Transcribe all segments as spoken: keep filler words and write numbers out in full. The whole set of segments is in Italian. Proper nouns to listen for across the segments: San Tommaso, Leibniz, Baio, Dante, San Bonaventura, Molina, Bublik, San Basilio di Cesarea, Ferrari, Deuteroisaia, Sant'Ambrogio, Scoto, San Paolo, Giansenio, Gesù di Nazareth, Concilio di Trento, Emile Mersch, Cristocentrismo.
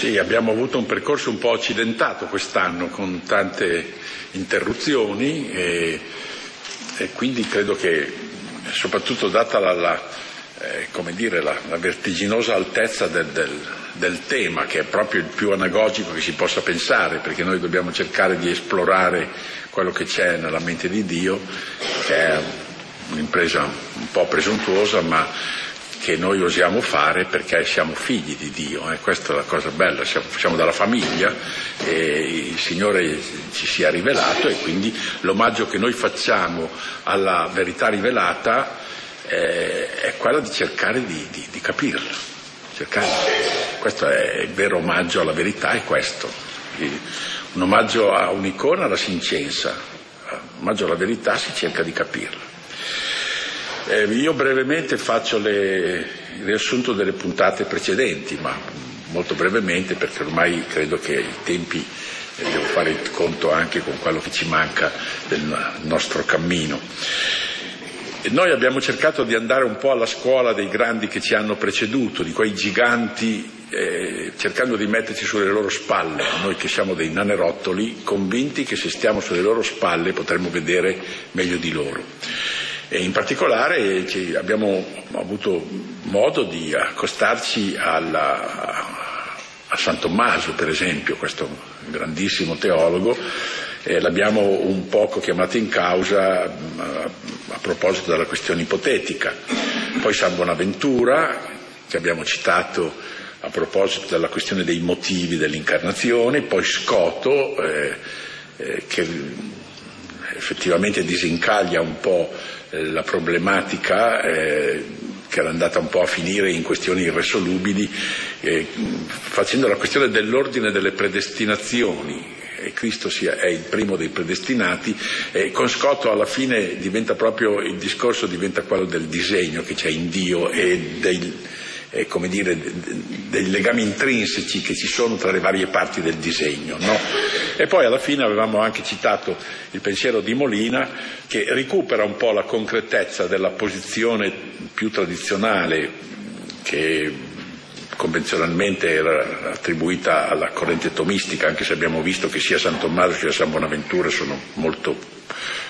Sì, abbiamo avuto un percorso un po' accidentato quest'anno, con tante interruzioni e, e quindi credo che, soprattutto data la, la, eh, come dire, la, la vertiginosa altezza del, del, del tema, che è proprio il più anagogico che si possa pensare, perché noi dobbiamo cercare di esplorare quello che c'è nella mente di Dio, che è un'impresa un po' presuntuosa, ma che noi osiamo fare perché siamo figli di Dio, eh? Questa è la cosa bella, siamo, siamo dalla famiglia e il Signore ci si è rivelato, e quindi l'omaggio che noi facciamo alla verità rivelata eh, è quella di cercare di, di, di capirla, cercare. Questo è il vero omaggio alla verità, è questo, un omaggio a un'icona, alla sincenza, un omaggio alla verità, si cerca di capirla. Eh, io brevemente faccio le, il riassunto delle puntate precedenti, ma molto brevemente, perché ormai credo che i tempi eh, devo fare il conto anche con quello che ci manca del nostro cammino. E noi abbiamo cercato di andare un po' alla scuola dei grandi che ci hanno preceduto, di quei giganti, eh, cercando di metterci sulle loro spalle, noi che siamo dei nanerottoli, convinti che se stiamo sulle loro spalle potremo vedere meglio di loro. E in particolare abbiamo avuto modo di accostarci alla, a San Tommaso, per esempio, questo grandissimo teologo, eh, l'abbiamo un poco chiamato in causa a, a proposito della questione ipotetica. Poi San Bonaventura, che abbiamo citato a proposito della questione dei motivi dell'incarnazione, poi Scoto, eh, eh, che effettivamente disincaglia un po' la problematica eh, che era andata un po' a finire in questioni irresolubili, eh, facendo la questione dell'ordine delle predestinazioni, e Cristo sia, è il primo dei predestinati, e con Scoto alla fine diventa proprio, il discorso diventa quello del disegno che c'è in Dio e del, eh, come dire, dei legami intrinseci che ci sono tra le varie parti del disegno, no? E poi alla fine avevamo anche citato il pensiero di Molina, che recupera un po' la concretezza della posizione più tradizionale, che convenzionalmente era attribuita alla corrente tomistica, anche se abbiamo visto che sia San Tommaso sia San Bonaventura sono molto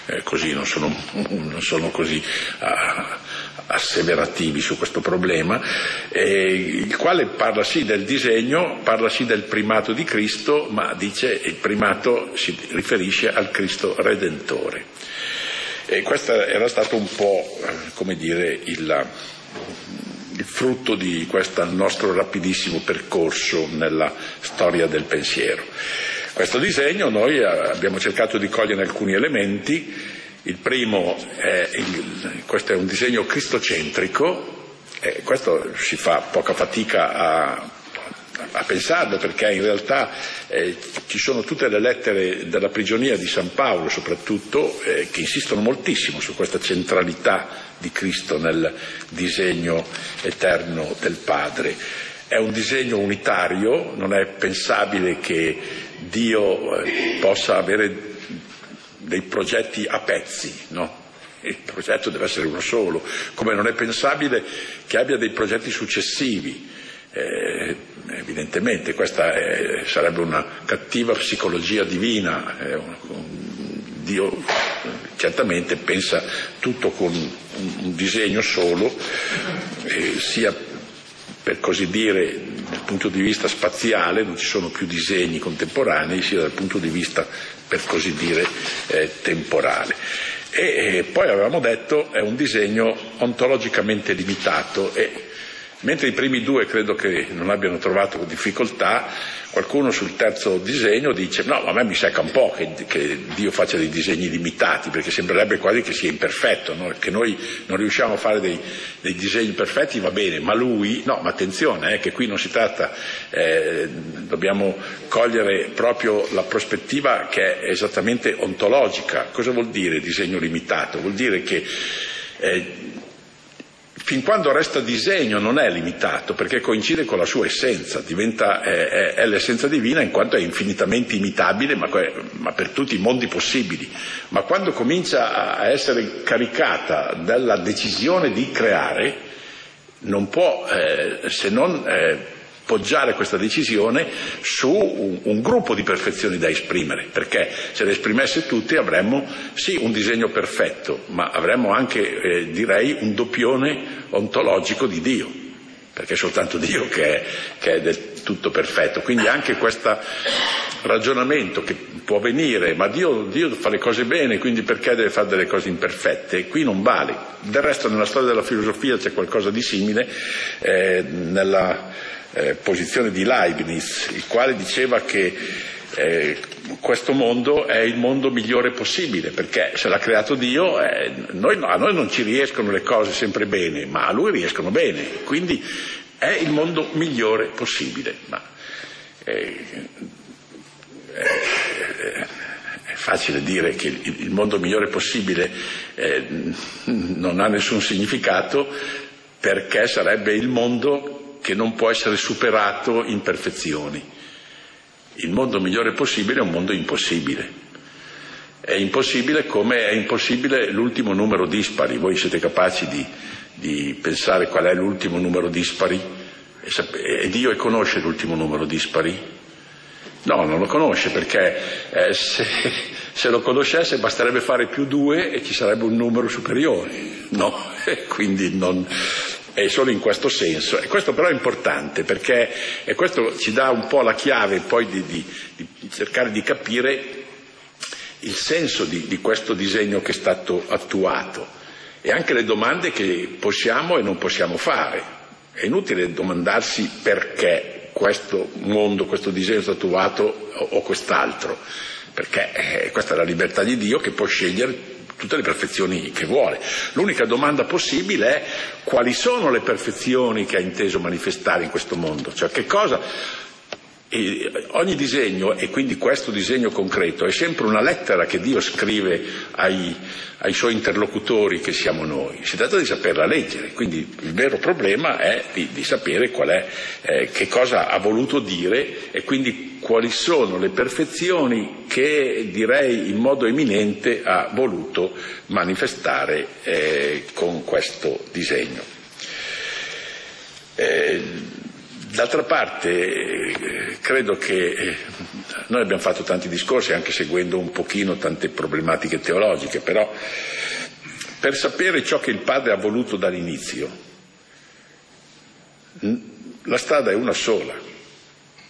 eh, così, non sono, non sono così ah, asseverativi su questo problema, eh, il quale parla sì del disegno, parla sì del primato di Cristo, ma dice il primato si riferisce al Cristo Redentore. E questo era stato un po', come dire, il, il frutto di questo nostro rapidissimo percorso nella storia del pensiero. Questo disegno noi abbiamo cercato di cogliere alcuni elementi. Il primo è, il, questo è un disegno cristocentrico, eh, questo si fa poca fatica a, a pensarlo, perché in realtà eh, ci sono tutte le lettere della prigionia di San Paolo soprattutto, eh, che insistono moltissimo su questa centralità di Cristo nel disegno eterno del Padre. È un disegno unitario, non è pensabile che Dio eh, possa avere dei progetti a pezzi, no? Il progetto deve essere uno solo, come non è pensabile che abbia dei progetti successivi. Eh, evidentemente questa è, sarebbe una cattiva psicologia divina. Eh, un, un, Dio certamente pensa tutto con un, un disegno solo, eh, sia per così dire dal punto di vista spaziale, non ci sono più disegni contemporanei, sia dal punto di vista per così dire eh, temporale. E eh, poi avevamo detto è un disegno ontologicamente limitato, e mentre i primi due credo che non abbiano trovato difficoltà, qualcuno sul terzo disegno dice no, a me mi secca un po' che, che Dio faccia dei disegni limitati, perché sembrerebbe quasi che sia imperfetto, no? Che noi non riusciamo a fare dei, dei disegni perfetti, va bene, ma lui no, ma attenzione eh, che qui non si tratta, eh, dobbiamo cogliere proprio la prospettiva che è esattamente ontologica. Cosa vuol dire disegno limitato? Vuol dire che eh, fin quando resta disegno non è limitato, perché coincide con la sua essenza, diventa, è, è l'essenza divina in quanto è infinitamente imitabile, ma, ma per tutti i mondi possibili. Ma quando comincia a essere caricata dalla decisione di creare, non può eh, se non eh, poggiare questa decisione su un, un gruppo di perfezioni da esprimere, perché se le esprimesse tutte avremmo sì un disegno perfetto, ma avremmo anche eh, direi un doppione ontologico di Dio, perché è soltanto Dio che è, che è del tutto perfetto. Quindi anche questo ragionamento che può venire, ma Dio, Dio fa le cose bene, quindi perché deve fare delle cose imperfette? Qui non vale. Del resto nella storia della filosofia c'è qualcosa di simile, eh, nella eh, posizione di Leibniz, il quale diceva che eh, questo mondo è il mondo migliore possibile, perché se l'ha creato Dio, eh, noi, a noi non ci riescono le cose sempre bene, ma a lui riescono bene, quindi è il mondo migliore possibile. Ma eh, è facile dire che il mondo migliore possibile eh, non ha nessun significato, perché sarebbe il mondo che non può essere superato in perfezioni. Il mondo migliore possibile è un mondo impossibile. È impossibile come è impossibile l'ultimo numero dispari. Voi siete capaci di, di pensare qual è l'ultimo numero dispari? E, sap- e Dio conosce l'ultimo numero dispari? No, non lo conosce, perché eh, se, se lo conoscesse basterebbe fare più due e ci sarebbe un numero superiore, no? E quindi non... è solo in questo senso. E questo però è importante, perché e questo ci dà un po' la chiave poi di, di, di cercare di capire il senso di, di questo disegno che è stato attuato, e anche le domande che possiamo e non possiamo fare. È inutile domandarsi perché questo mondo, questo disegno tatuato o, o quest'altro, perché eh, questa è la libertà di Dio, che può scegliere tutte le perfezioni che vuole. L'unica domanda possibile è: quali sono le perfezioni che ha inteso manifestare in questo mondo? Cioè, che cosa? E ogni disegno, e quindi questo disegno concreto, è sempre una lettera che Dio scrive ai, ai suoi interlocutori, che siamo noi. Si tratta di saperla leggere, quindi il vero problema è di, di sapere qual è, eh, che cosa ha voluto dire, e quindi quali sono le perfezioni che, direi in modo eminente, ha voluto manifestare eh, con questo disegno. Eh, D'altra parte credo che noi abbiamo fatto tanti discorsi, anche seguendo un pochino tante problematiche teologiche, però per sapere ciò che il Padre ha voluto dall'inizio, la strada è una sola: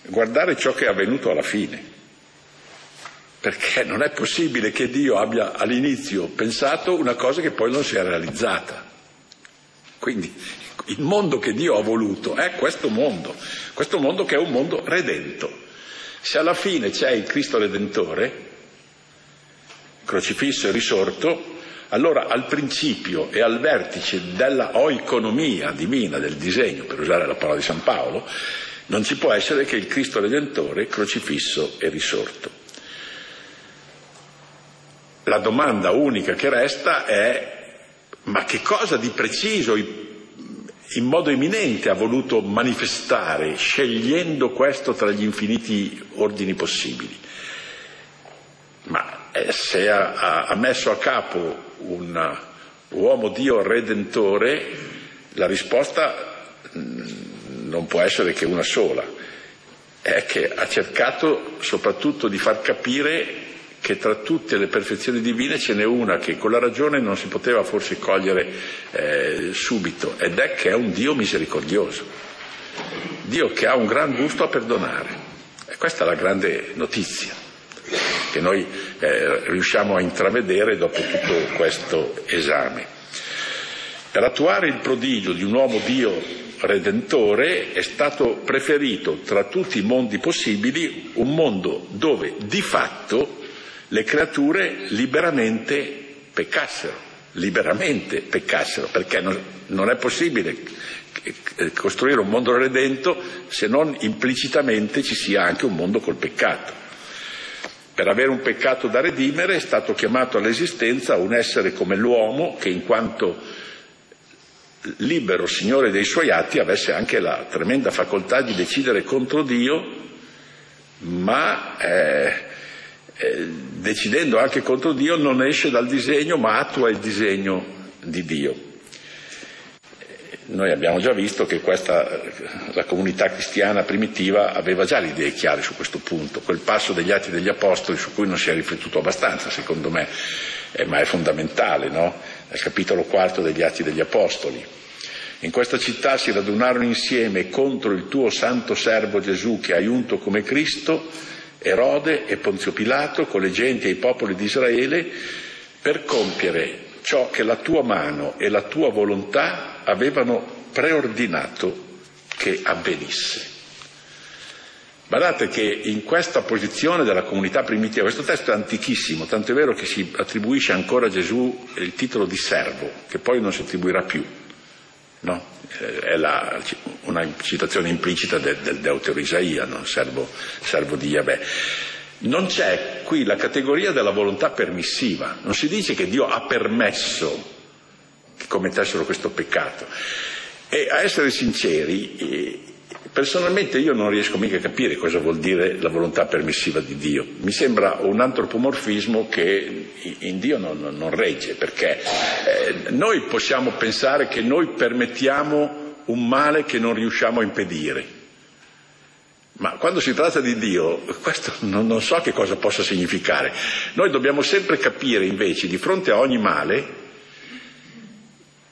guardare ciò che è avvenuto alla fine, perché non è possibile che Dio abbia all'inizio pensato una cosa che poi non sia realizzata. Quindi il mondo che Dio ha voluto è questo mondo, questo mondo che è un mondo redento. Se alla fine c'è il Cristo Redentore, crocifisso e risorto, allora al principio e al vertice della oikonomia divina, del disegno, per usare la parola di San Paolo, non ci può essere che il Cristo Redentore, crocifisso e risorto. La domanda unica che resta è: ma che cosa di preciso in modo eminente ha voluto manifestare, scegliendo questo tra gli infiniti ordini possibili? Ma eh, se ha, ha messo a capo un uomo Dio redentore, la risposta mh, non può essere che una sola: è che ha cercato soprattutto di far capire che tra tutte le perfezioni divine ce n'è una che con la ragione non si poteva forse cogliere eh, subito, ed è che è un Dio misericordioso, Dio che ha un gran gusto a perdonare. E questa è la grande notizia che noi eh, riusciamo a intravedere dopo tutto questo esame. Per attuare il prodigio di un uomo Dio Redentore è stato preferito tra tutti i mondi possibili un mondo dove di fatto le creature liberamente peccassero, liberamente peccassero, perché non, non è possibile costruire un mondo redento se non implicitamente ci sia anche un mondo col peccato. Per avere un peccato da redimere è stato chiamato all'esistenza un essere come l'uomo, che in quanto libero signore dei suoi atti avesse anche la tremenda facoltà di decidere contro Dio, ma... Eh, decidendo anche contro Dio non esce dal disegno, ma attua il disegno di Dio. Noi abbiamo già visto che questa, la comunità cristiana primitiva aveva già le idee chiare su questo punto. Quel passo degli Atti degli Apostoli su cui non si è riflettuto abbastanza, secondo me, eh, ma è fondamentale, no? È il capitolo quarto degli Atti degli Apostoli. In questa città si radunarono insieme contro il tuo santo servo Gesù, che hai unto come Cristo, Erode e Ponzio Pilato, con le genti e i popoli di Israele, per compiere ciò che la tua mano e la tua volontà avevano preordinato che avvenisse. Guardate che in questa posizione della comunità primitiva, questo testo è antichissimo, tanto è vero che si attribuisce ancora a Gesù il titolo di servo, che poi non si attribuirà più, no? È la, una citazione implicita del, del Deuteroisaia, no? servo, servo di Yahweh. Non c'è qui la categoria della volontà permissiva, non si dice che Dio ha permesso che commettessero questo peccato. E a essere sinceri, personalmente io non riesco mica a capire cosa vuol dire la volontà permissiva di Dio. Mi sembra un antropomorfismo che in Dio non, non regge, perché noi possiamo pensare che noi permettiamo un male che non riusciamo a impedire. Ma quando si tratta di Dio, questo non, non so che cosa possa significare. Noi dobbiamo sempre capire invece, di fronte a ogni male,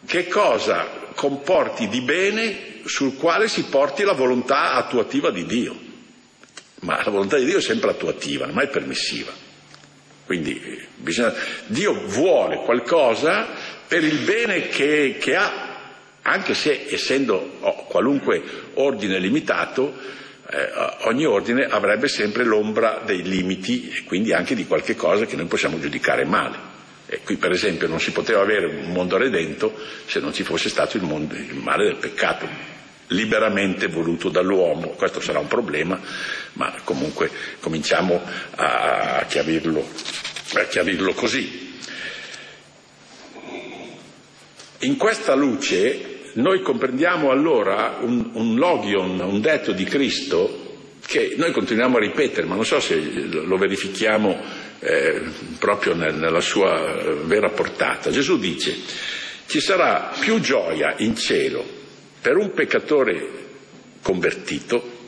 che cosa comporti di bene sul quale si porti la volontà attuativa di Dio. Ma la volontà di Dio è sempre attuativa, non è mai permissiva. Quindi bisogna, Dio vuole qualcosa per il bene che, che ha, anche se essendo oh, qualunque ordine limitato, Eh, ogni ordine avrebbe sempre l'ombra dei limiti e quindi anche di qualche cosa che noi possiamo giudicare male. E qui per esempio non si poteva avere un mondo redento se non ci fosse stato il, mondo, il male del peccato liberamente voluto dall'uomo. Questo sarà un problema, ma comunque cominciamo a chiarirlo, a chiarirlo così. In questa luce noi comprendiamo allora un, un logion, un detto di Cristo che noi continuiamo a ripetere, ma non so se lo verifichiamo eh, proprio nel, nella sua vera portata. Gesù dice: ci sarà più gioia in cielo per un peccatore convertito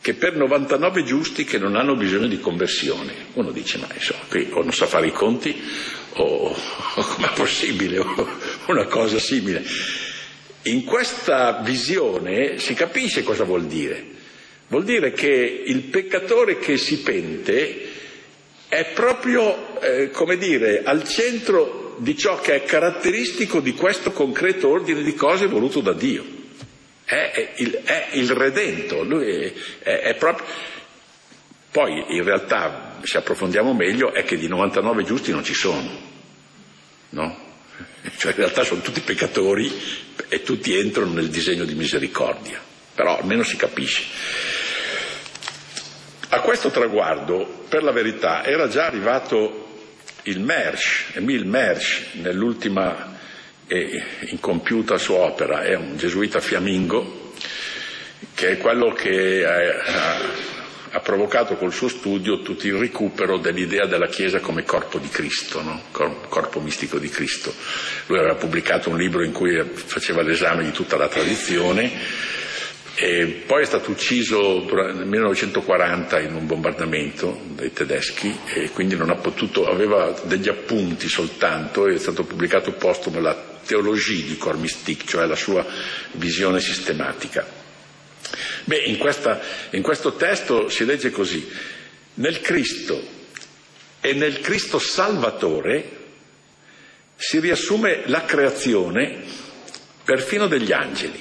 che per novantanove giusti che non hanno bisogno di conversione. Uno dice: ma insomma, qui o non sa fare i conti o, o com'è possibile, o una cosa simile. In questa visione si capisce cosa vuol dire. Vuol dire che il peccatore che si pente è proprio, eh, come dire, al centro di ciò che è caratteristico di questo concreto ordine di cose voluto da Dio. È, è, il, è il redento, lui è, è, è proprio. Poi in realtà, se approfondiamo meglio, è che di novantanove giusti non ci sono, no? Cioè in realtà sono tutti peccatori e tutti entrano nel disegno di misericordia, però almeno si capisce. A questo traguardo, per la verità, era già arrivato il Mersch, Emile Mersch, nell'ultima e incompiuta sua opera. È un gesuita fiammingo che è quello che ha, ha provocato col suo studio tutto il recupero dell'idea della Chiesa come corpo di Cristo, no? Corpo mistico di Cristo. Lui aveva pubblicato un libro in cui faceva l'esame di tutta la tradizione e poi è stato ucciso nel millenovecentoquaranta in un bombardamento dai tedeschi e quindi non ha potuto, aveva degli appunti soltanto e è stato pubblicato postumo la Teologie du corps mystique, cioè la sua visione sistematica. Beh, in, questa, in questo testo si legge così: nel Cristo e nel Cristo Salvatore si riassume la creazione perfino degli angeli,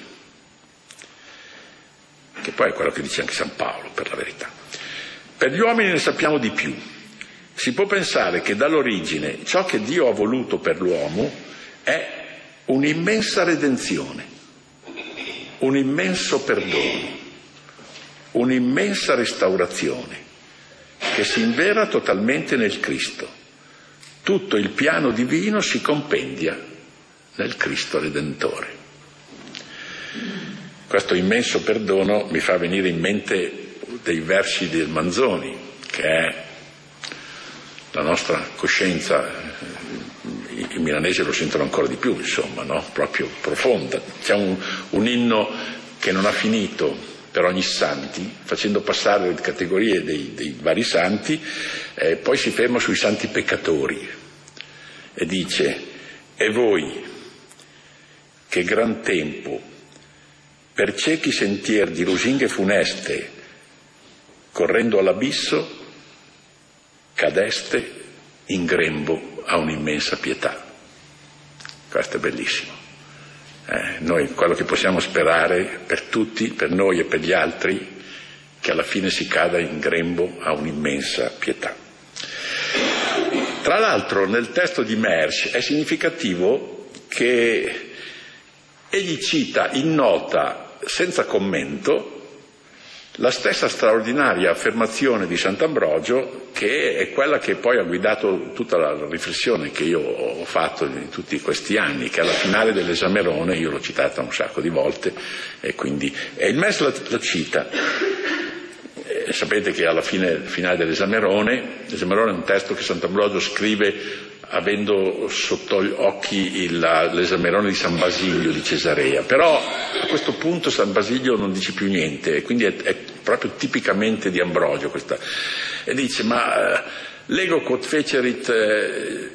che poi è quello che dice anche San Paolo, per la verità. Per gli uomini ne sappiamo di più. Si può pensare che dall'origine ciò che Dio ha voluto per l'uomo è un'immensa redenzione, un immenso perdono, un'immensa restaurazione che si invera totalmente nel Cristo. Tutto il piano divino si compendia nel Cristo Redentore. Questo immenso perdono mi fa venire in mente dei versi del Manzoni, che è la nostra coscienza il milanese lo sentono ancora di più, insomma, no? Proprio profonda. C'è un, un inno che non ha finito per ogni santi, facendo passare le categorie dei, dei vari santi, eh, poi si ferma sui santi peccatori e dice: e voi, che gran tempo, per ciechi sentier di lusinghe funeste, correndo all'abisso, cadeste in grembo a un'immensa pietà. Questo è bellissimo. Eh, noi quello che possiamo sperare per tutti, per noi e per gli altri, che alla fine si cada in grembo a un'immensa pietà. Tra l'altro nel testo di Mersch è significativo che egli cita in nota senza commento la stessa straordinaria affermazione di Sant'Ambrogio, che è quella che poi ha guidato tutta la riflessione che io ho fatto in tutti questi anni, che alla finale dell'Esamerone io l'ho citata un sacco di volte, e quindi e il Mersch la, la cita. E sapete che alla fine finale dell'Esamerone, l'Esamerone è un testo che Sant'Ambrogio scrive avendo sotto gli occhi il, l'esamerone di San Basilio di Cesarea, però a questo punto San Basilio non dice più niente, quindi è, è proprio tipicamente di Ambrogio questa, e dice: ma lego quod fecerit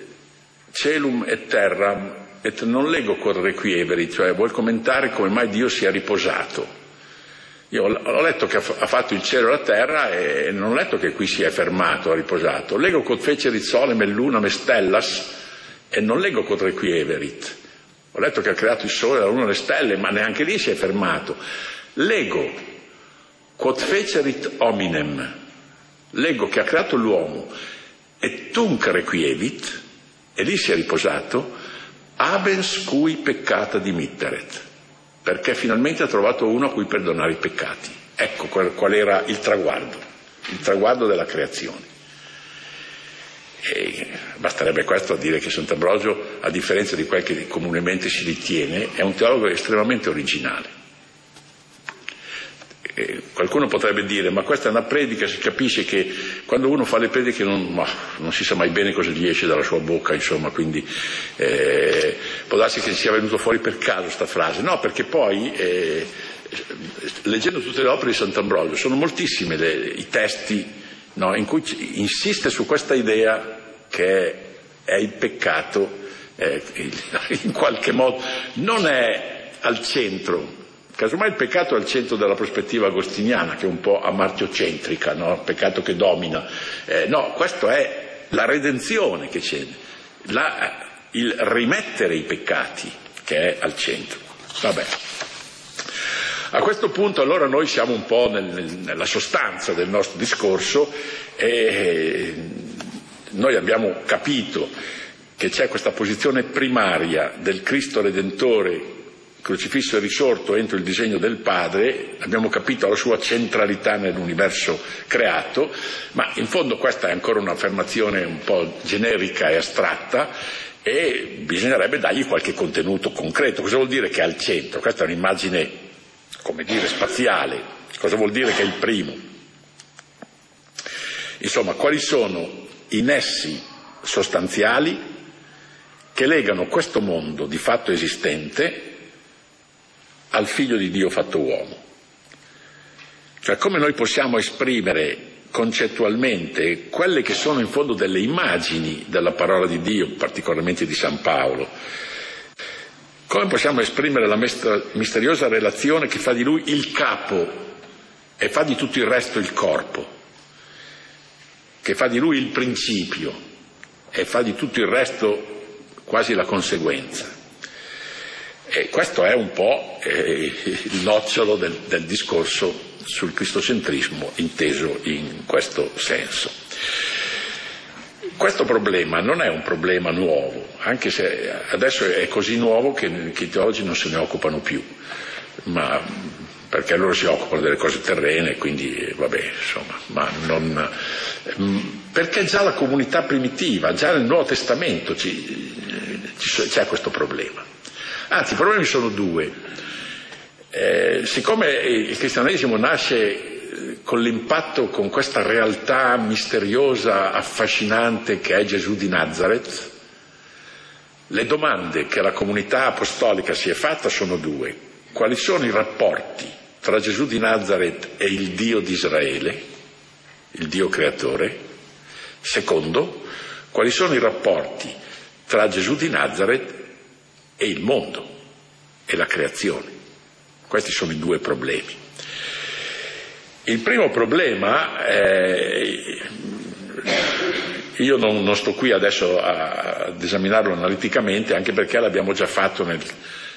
celum et terram et non lego quod requieveri, cioè vuol commentare come mai Dio sia riposato. Io ho letto che ha fatto il cielo e la terra e non ho letto che qui si è fermato, ha riposato. Lego quod fecerit solem et lunam et stellas e non lego quod requieverit. Ho letto che ha creato il sole, la luna e le stelle, ma neanche lì si è fermato. Lego quod fecerit hominem, lego che ha creato l'uomo, et tunc requievit, e lì si è riposato, habens cui peccata dimitteret, perché finalmente ha trovato uno a cui perdonare i peccati. Ecco qual era il traguardo, il traguardo della creazione. E basterebbe questo a dire che Sant'Ambrogio, a differenza di quel che comunemente si ritiene, è un teologo estremamente originale. E qualcuno potrebbe dire: ma questa è una predica, si capisce che quando uno fa le prediche non, ma, non si sa mai bene cosa gli esce dalla sua bocca, insomma, quindi eh, può darsi che sia venuto fuori per caso questa frase. No, perché poi eh, leggendo tutte le opere di Sant'Ambrogio sono moltissimi le, i testi, no, in cui insiste su questa idea che è il peccato, eh, in qualche modo non è al centro. Casomai il peccato è al centro della prospettiva agostiniana, che è un po' amartiocentrica, no? Il peccato che domina. Eh, no, questo è la redenzione che c'è, la, il rimettere i peccati che è al centro. Vabbè. A questo punto allora noi siamo un po' nel, nel, nella sostanza del nostro discorso e noi abbiamo capito che c'è questa posizione primaria del Cristo Redentore crocifisso e risorto entro il disegno del Padre, abbiamo capito la sua centralità nell'universo creato, ma in fondo questa è ancora un'affermazione un po' generica e astratta e bisognerebbe dargli qualche contenuto concreto. Cosa vuol dire che è al centro? Questa è un'immagine, come dire, spaziale. Cosa vuol dire che è il primo? Insomma, quali sono i nessi sostanziali che legano questo mondo di fatto esistente al Figlio di Dio fatto uomo? Cioè, come noi possiamo esprimere concettualmente quelle che sono in fondo delle immagini della parola di Dio, particolarmente di San Paolo? Come possiamo esprimere la misteriosa relazione che fa di lui il capo e fa di tutto il resto il corpo, che fa di lui il principio e fa di tutto il resto quasi la conseguenza? E questo è un po' eh, il nocciolo del, del discorso sul cristocentrismo inteso in questo senso. Questo problema non è un problema nuovo, anche se adesso è così nuovo che, che i teologi non se ne occupano più, ma perché loro si occupano delle cose terrene, quindi vabbè, insomma, ma non... Perché già la comunità primitiva, già nel Nuovo Testamento ci, ci, c'è questo problema. Anzi, i problemi sono due. Eh, siccome il cristianesimo nasce con l'impatto con questa realtà misteriosa, affascinante che è Gesù di Nazareth, Le domande che la comunità apostolica si è fatta sono due. Quali sono i rapporti tra Gesù di Nazareth e il Dio di Israele, il Dio creatore? Secondo, quali sono i rapporti tra Gesù di Nazareth e il mondo e la creazione? Questi sono i due problemi. Il primo problema è... Io non, non sto qui adesso a, ad esaminarlo analiticamente, anche perché l'abbiamo già fatto nel,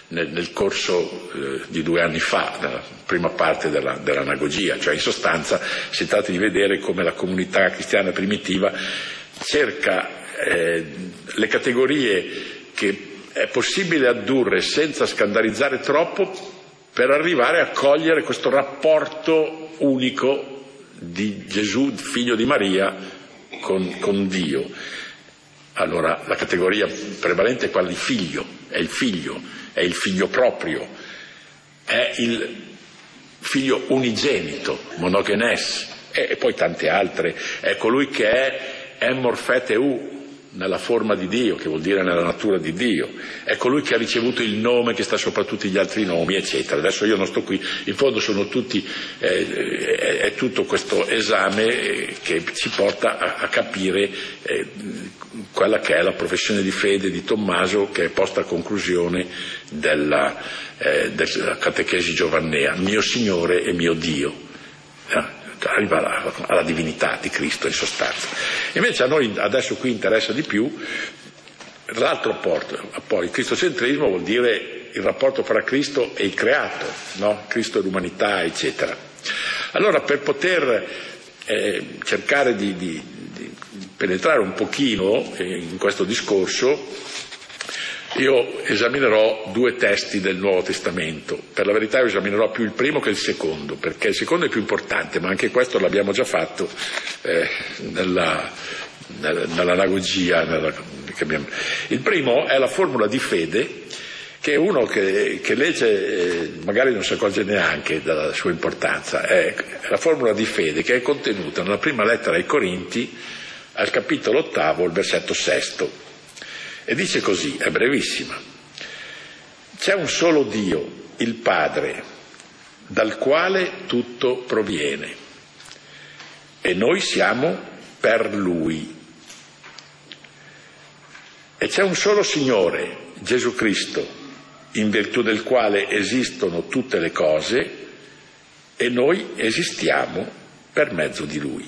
nel, nel corso eh, di due anni fa, nella prima parte della, dell'anagogia, cioè in sostanza si tratta di vedere come la comunità cristiana primitiva cerca eh, le categorie che è possibile addurre senza scandalizzare troppo per arrivare a cogliere questo rapporto unico di Gesù, figlio di Maria, Con, con Dio. Allora la categoria prevalente è quella di figlio, è il figlio, è il figlio proprio, è il figlio unigenito, monogenes, e, e poi tante altre. È colui che è emmorfeteu, nella forma di Dio, che vuol dire nella natura di Dio, è colui che ha ricevuto il nome che sta sopra tutti gli altri nomi, eccetera. Adesso io non sto qui, in fondo sono tutti, eh, è, è tutto questo esame che ci porta a, a capire eh, quella che è la professione di fede di Tommaso, che è posta a conclusione della, eh, della catechesi giovannea, mio Signore e mio Dio. Eh? Arriva alla, alla divinità di Cristo, in sostanza. Invece a noi adesso qui interessa di più l'altro porto. Poi il cristocentrismo vuol dire il rapporto fra Cristo e il creato, no? Cristo e l'umanità, eccetera. Allora, per poter eh, cercare di, di, di penetrare un pochino in questo discorso, io esaminerò due testi del Nuovo Testamento. Per la verità io esaminerò più il primo che il secondo, perché il secondo è più importante, ma anche questo l'abbiamo già fatto eh, nella, nell'anagogia. Nella, che abbiamo... Il primo è la formula di fede, che uno che, che legge eh, magari non si accorge neanche della sua importanza. È la formula di fede che è contenuta nella prima lettera ai Corinti, al capitolo ottavo, al versetto sesto. E dice così, è brevissima: c'è un solo Dio, il Padre, dal quale tutto proviene, e noi siamo per Lui. E c'è un solo Signore, Gesù Cristo, in virtù del quale esistono tutte le cose, e noi esistiamo per mezzo di Lui.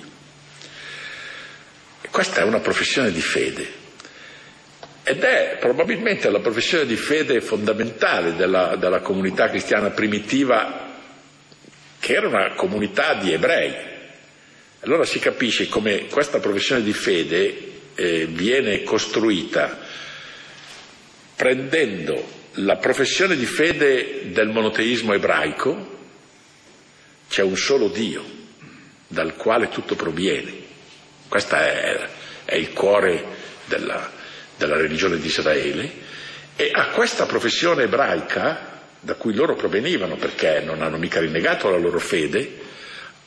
E questa è una professione di fede. Ed è probabilmente la professione di fede fondamentale della, della comunità cristiana primitiva, che era una comunità di ebrei. Allora si capisce come questa professione di fede eh, viene costruita prendendo la professione di fede del monoteismo ebraico, c'è un solo Dio dal quale tutto proviene. Questo è, è il cuore della... della religione di Israele, e a questa professione ebraica da cui loro provenivano, perché non hanno mica rinnegato la loro fede,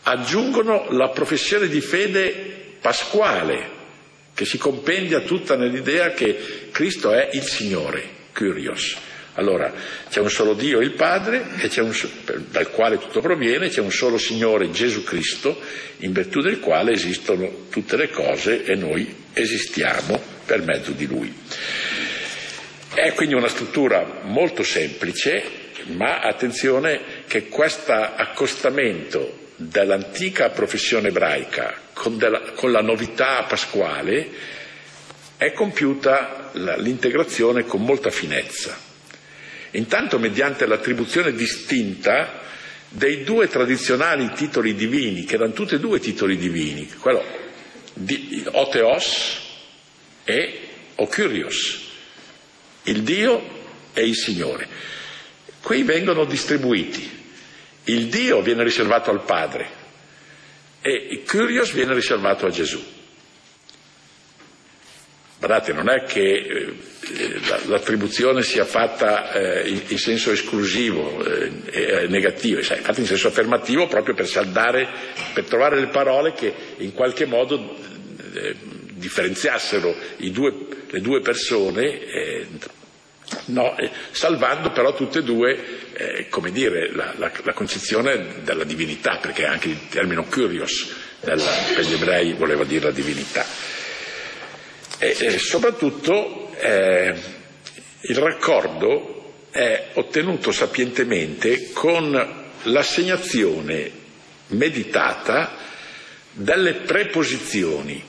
aggiungono la professione di fede pasquale, che si compendia tutta nell'idea che Cristo è il Signore, Kyrios. Allora c'è un solo Dio, il Padre, e c'è un, dal quale tutto proviene, c'è un solo Signore, Gesù Cristo, in virtù del quale esistono tutte le cose e noi esistiamo per mezzo di Lui. È quindi una struttura molto semplice, ma attenzione che questo accostamento dell'antica professione ebraica con, della, con la novità pasquale è compiuta la, l'integrazione con molta finezza. Intanto mediante l'attribuzione distinta dei due tradizionali titoli divini, che erano tutti e due titoli divini, quello di o Theos e o Kyrios, il Dio e il Signore. Qui vengono distribuiti. Il Dio viene riservato al Padre e il Kyrios viene riservato a Gesù. Guardate, non è che l'attribuzione sia fatta in senso esclusivo e negativo, è fatta in senso affermativo proprio per saldare, per trovare le parole che in qualche modo differenziassero i due, le due persone, eh, no, eh, salvando però tutte e due, eh, come dire, la, la, la concezione della divinità, perché anche il termine curios della, per gli ebrei voleva dire la divinità. E, e soprattutto eh, il raccordo è ottenuto sapientemente con l'assegnazione meditata delle preposizioni,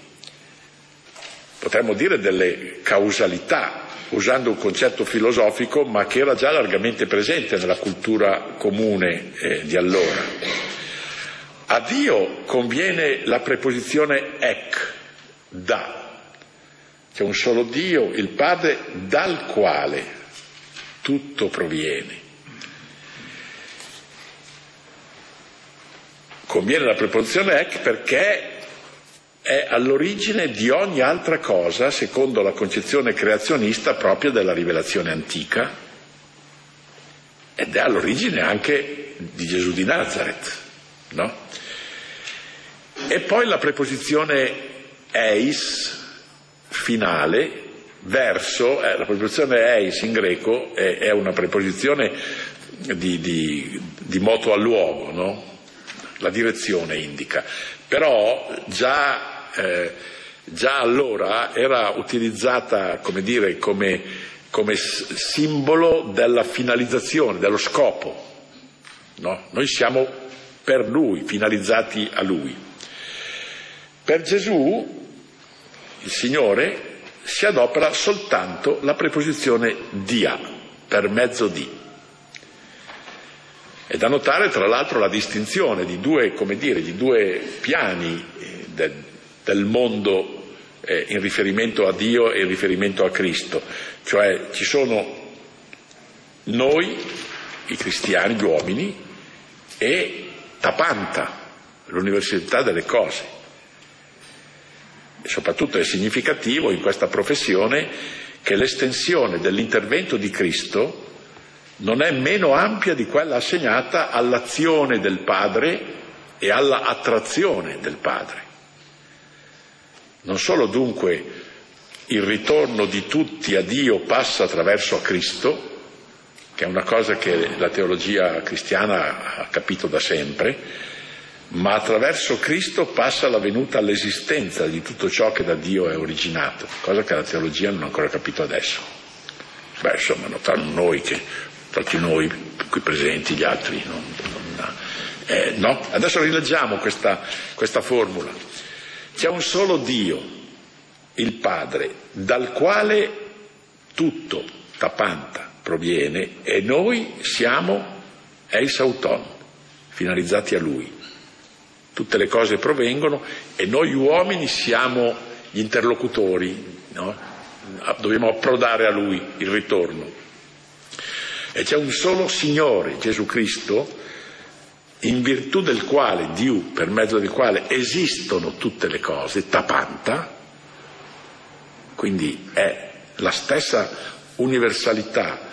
potremmo dire delle causalità, usando un concetto filosofico ma che era già largamente presente nella cultura comune eh, di allora. A Dio conviene la preposizione ec, da, c'è un solo Dio, il Padre, dal quale tutto proviene. Conviene la preposizione ec perché è all'origine di ogni altra cosa, secondo la concezione creazionista propria della rivelazione antica, ed è all'origine anche di Gesù di Nazareth, no? E poi la preposizione eis finale, verso, eh, la preposizione eis in greco è, è una preposizione di, di, di moto al luogo, no? La direzione indica, però già, eh, già allora era utilizzata, come dire, come, come simbolo della finalizzazione, dello scopo, no? Noi siamo per Lui, finalizzati a Lui. Per Gesù, il Signore, si adopera soltanto la preposizione dia, per mezzo di. È da notare tra l'altro la distinzione di due, come dire, di due piani de, del mondo eh, in riferimento a Dio e in riferimento a Cristo, cioè ci sono noi, i cristiani, gli uomini, e Tapanta, l'universalità delle cose. E soprattutto è significativo in questa professione che l'estensione dell'intervento di Cristo non è meno ampia di quella assegnata all'azione del Padre e alla attrazione del Padre. Non solo dunque il ritorno di tutti a Dio passa attraverso Cristo, che è una cosa che la teologia cristiana ha capito da sempre, ma attraverso Cristo passa la venuta all'esistenza di tutto ciò che da Dio è originato, cosa che la teologia non ha ancora capito adesso. Beh, insomma, notiamo noi che... tutti noi qui presenti, gli altri non, non, eh, no? Adesso rileggiamo questa, questa formula. C'è un solo Dio, il Padre, dal quale tutto, tapanta, proviene, e noi siamo eis auton, finalizzati a Lui. Tutte le cose provengono e noi uomini siamo gli interlocutori, no? Dobbiamo approdare a Lui il ritorno. E c'è un solo Signore, Gesù Cristo, in virtù del quale, Dio, per mezzo del quale esistono tutte le cose, tapanta, quindi è la stessa universalità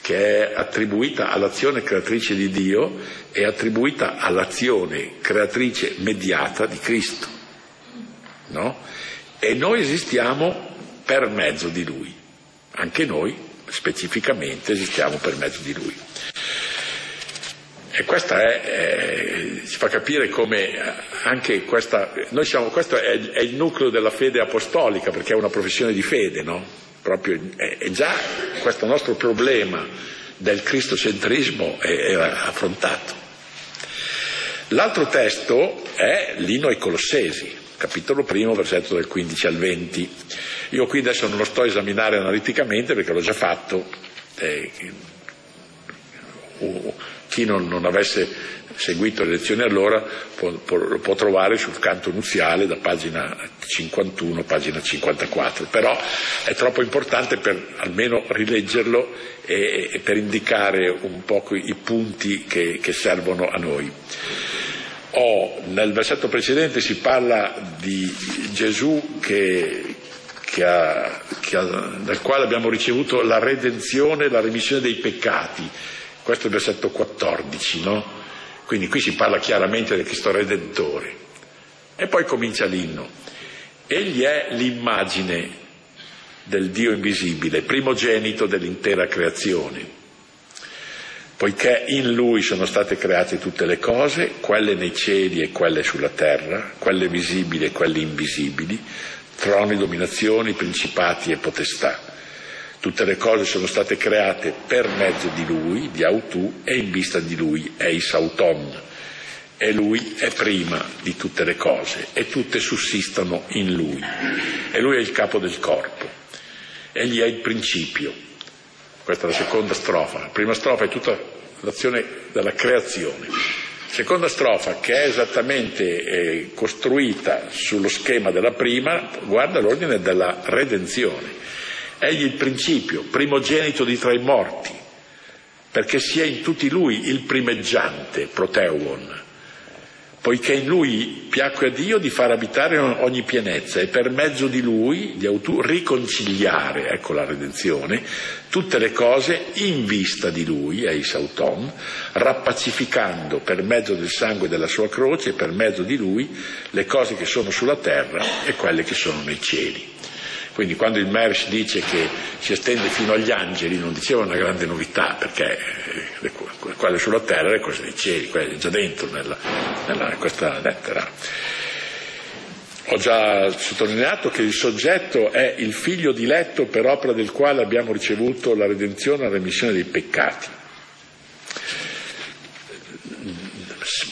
che è attribuita all'azione creatrice di Dio è attribuita all'azione creatrice mediata di Cristo, no? E noi esistiamo per mezzo di Lui, anche noi specificamente esistiamo per mezzo di Lui. E questa è, eh, ci fa capire come anche questa, noi siamo, questo è, è il nucleo della fede apostolica, perché è una professione di fede, no? Proprio, è, è già questo nostro problema del cristocentrismo era affrontato. L'altro testo è l'Inno ai Colossesi, capitolo primo, versetto dal quindici al venti. Io qui adesso non lo sto a esaminare analiticamente perché l'ho già fatto. Eh, chi non, non avesse seguito le lezioni allora può, può, lo può trovare sul canto nuziale da pagina cinquantuno a pagina cinquantaquattro, però è troppo importante per almeno rileggerlo e, e per indicare un po' i punti che, che servono a noi. Oh, nel versetto precedente si parla di Gesù che, che ha, che ha, dal quale abbiamo ricevuto la redenzione, la remissione dei peccati. Questo è il versetto quattordici, no? Quindi qui si parla chiaramente del Cristo Redentore. E poi comincia l'inno. Egli è l'immagine del Dio invisibile, primogenito dell'intera creazione, poiché in Lui sono state create tutte le cose, quelle nei cieli e quelle sulla terra, quelle visibili e quelle invisibili, troni, dominazioni, principati e potestà. Tutte le cose sono state create per mezzo di Lui, di Autù, e in vista di Lui, eis auton, e Lui è prima di tutte le cose, e tutte sussistono in Lui, e Lui è il capo del corpo, Egli è il principio. Questa è la seconda strofa. La prima strofa è tutta l'azione della creazione. Seconda strofa, che è esattamente eh, costruita sullo schema della prima, guarda l'ordine della redenzione. Egli il principio, primogenito di tra i morti, perché sia in tutti lui il primeggiante, proteuon, poiché in lui piacque a Dio di far abitare ogni pienezza e per mezzo di lui, di Autù, riconciliare, ecco la redenzione, tutte le cose in vista di lui, eis auton, rappacificando per mezzo del sangue della sua croce, per mezzo di lui, le cose che sono sulla terra e quelle che sono nei cieli. Quindi quando il Mersch dice che si estende fino agli angeli, non diceva una grande novità, perché quelle sulla terra e quelle nei cieli, quelle già dentro nella, nella, questa lettera. Ho già sottolineato che il soggetto è il figlio diletto per opera del quale abbiamo ricevuto la redenzione e la remissione dei peccati.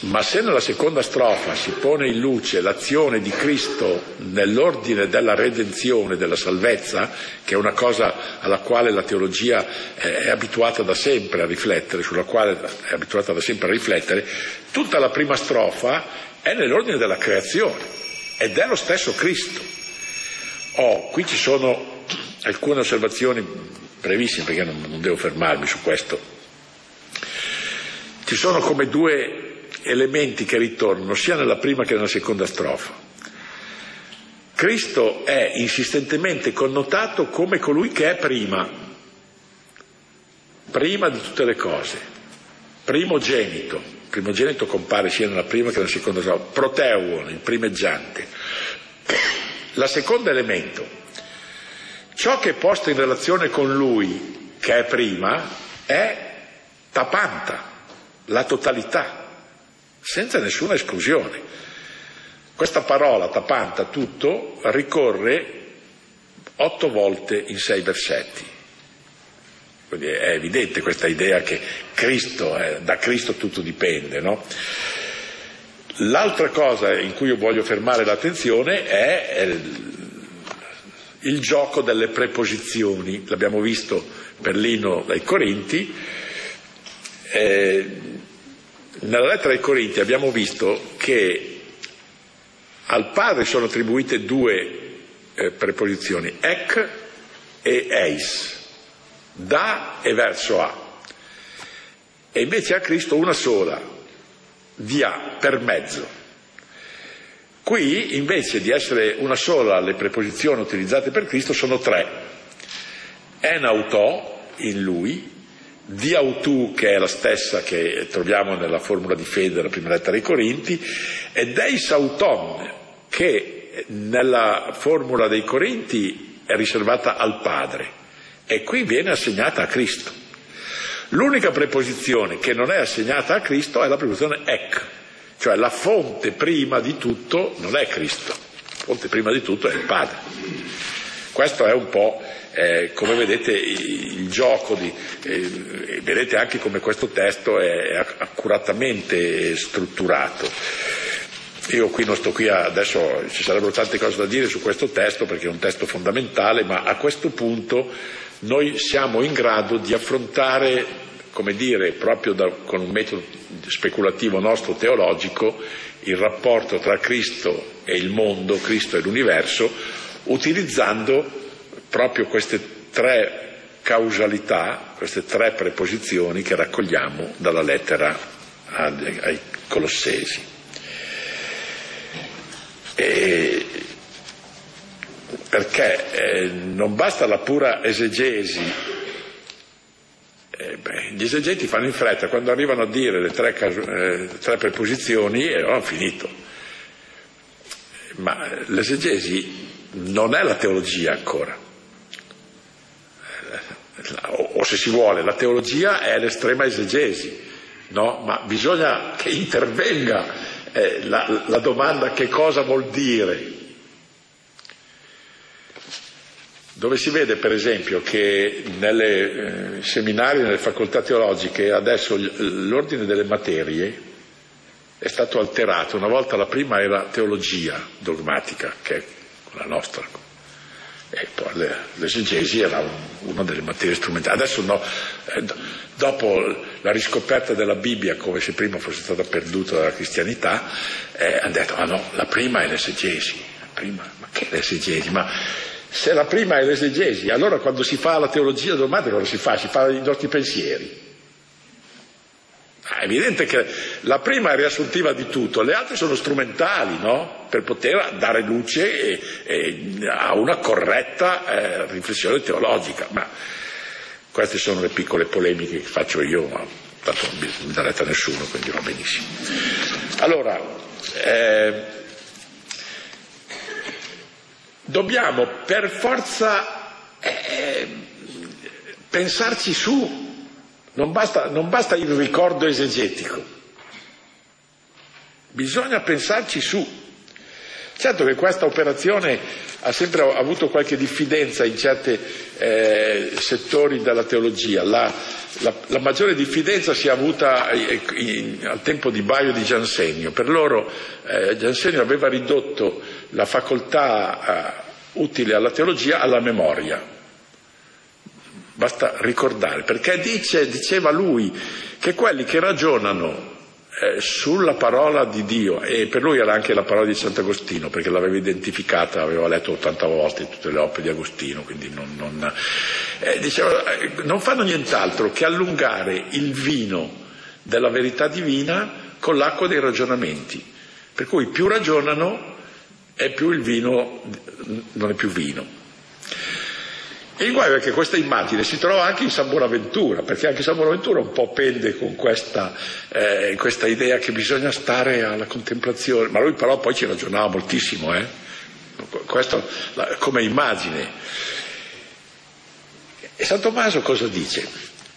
Ma se nella seconda strofa si pone in luce l'azione di Cristo nell'ordine della redenzione, della salvezza, che è una cosa alla quale la teologia è abituata da sempre a riflettere, sulla quale è abituata da sempre a riflettere, tutta la prima strofa è nell'ordine della creazione ed è lo stesso Cristo. Oh, qui ci sono alcune osservazioni brevissime, perché non devo fermarmi su questo. Ci sono come due elementi che ritornano sia nella prima che nella seconda strofa. Cristo è insistentemente connotato come colui che è prima, prima di tutte le cose, primogenito, primogenito compare sia nella prima che nella seconda strofa, proteuon, il primeggiante. La seconda elemento, ciò che è posto in relazione con lui, che è prima, è tapanta, la totalità, senza nessuna esclusione. Questa parola, tapanta, tutto, ricorre otto volte in sei versetti. Quindi è evidente questa idea che Cristo, eh, da Cristo tutto dipende, no? L'altra cosa in cui io voglio fermare l'attenzione è il, il gioco delle preposizioni. L'abbiamo visto per Lino dai Corinti. Eh, Nella lettera ai Corinti abbiamo visto che al padre sono attribuite due eh, preposizioni, ec e eis, da e verso a, e invece a Cristo una sola, via, per mezzo. Qui invece di essere una sola le preposizioni utilizzate per Cristo sono tre, en autò, in lui, di Autù, che è la stessa che troviamo nella formula di fede della prima lettera ai Corinti, e deis auton, che nella formula dei Corinti è riservata al Padre e qui viene assegnata a Cristo. L'unica preposizione che non è assegnata a Cristo è la preposizione ec, cioè la fonte prima di tutto non è Cristo, la fonte prima di tutto è il Padre. Questo è un po', Eh, come vedete, il gioco di, eh, vedete anche come questo testo è accuratamente strutturato. Io qui non sto qui a, adesso ci sarebbero tante cose da dire su questo testo perché è un testo fondamentale, ma a questo punto noi siamo in grado di affrontare, come dire, proprio da, con un metodo speculativo nostro teologico, il rapporto tra Cristo e il mondo, Cristo e l'universo, utilizzando proprio queste tre causalità, queste tre preposizioni che raccogliamo dalla lettera ai Colossesi. E perché eh, non basta la pura esegesi, eh, beh, gli esegeti fanno in fretta, quando arrivano a dire le tre, eh, tre preposizioni e eh, ho finito, ma l'esegesi non è la teologia ancora, o se si vuole, la teologia è l'estrema esegesi, no? Ma bisogna che intervenga eh, la, la domanda che cosa vuol dire, dove si vede per esempio che nelle eh, seminari, nelle facoltà teologiche adesso l'ordine delle materie è stato alterato. Una volta la prima era teologia dogmatica, che è la nostra, e poi l'esegesi era una delle materie strumentali. Adesso no, dopo la riscoperta della Bibbia, come se prima fosse stata perduta dalla cristianità, eh, hanno detto, ah no, la prima è l'esegesi. La prima, ma che è l'esegesi? Ma se la prima è l'esegesi, allora quando si fa la teologia dogmatica cosa si fa? Si parla dei nostri pensieri. È evidente che la prima è riassuntiva di tutto, le altre sono strumentali, no? Per poter dare luce e, e a una corretta eh, riflessione teologica. Ma queste sono le piccole polemiche che faccio io, ma tanto non mi dà retta nessuno, quindi va benissimo. Allora, eh, dobbiamo per forza eh, pensarci su. Non basta, non basta il ricordo esegetico, bisogna pensarci su. Certo che questa operazione ha sempre avuto qualche diffidenza in certi eh, settori della teologia. La, la, la maggiore diffidenza si è avuta in, in, al tempo di Baio e di Giansenio. Per loro eh, Giansenio aveva ridotto la facoltà eh, utile alla teologia alla memoria. Basta ricordare, perché dice, diceva lui che quelli che ragionano eh, sulla parola di Dio, e per lui era anche la parola di Sant'Agostino, perché l'aveva identificata, aveva letto ottanta volte tutte le opere di Agostino, quindi non, non, eh, diceva, eh, non fanno nient'altro che allungare il vino della verità divina con l'acqua dei ragionamenti, per cui più ragionano e più il vino non è più vino. E il guaio è che questa immagine si trova anche in San Bonaventura, perché anche San Bonaventura un po' pende con questa, eh, questa idea che bisogna stare alla contemplazione, ma lui però poi ci ragionava moltissimo, eh? Questo la, come immagine. E San Tommaso cosa dice?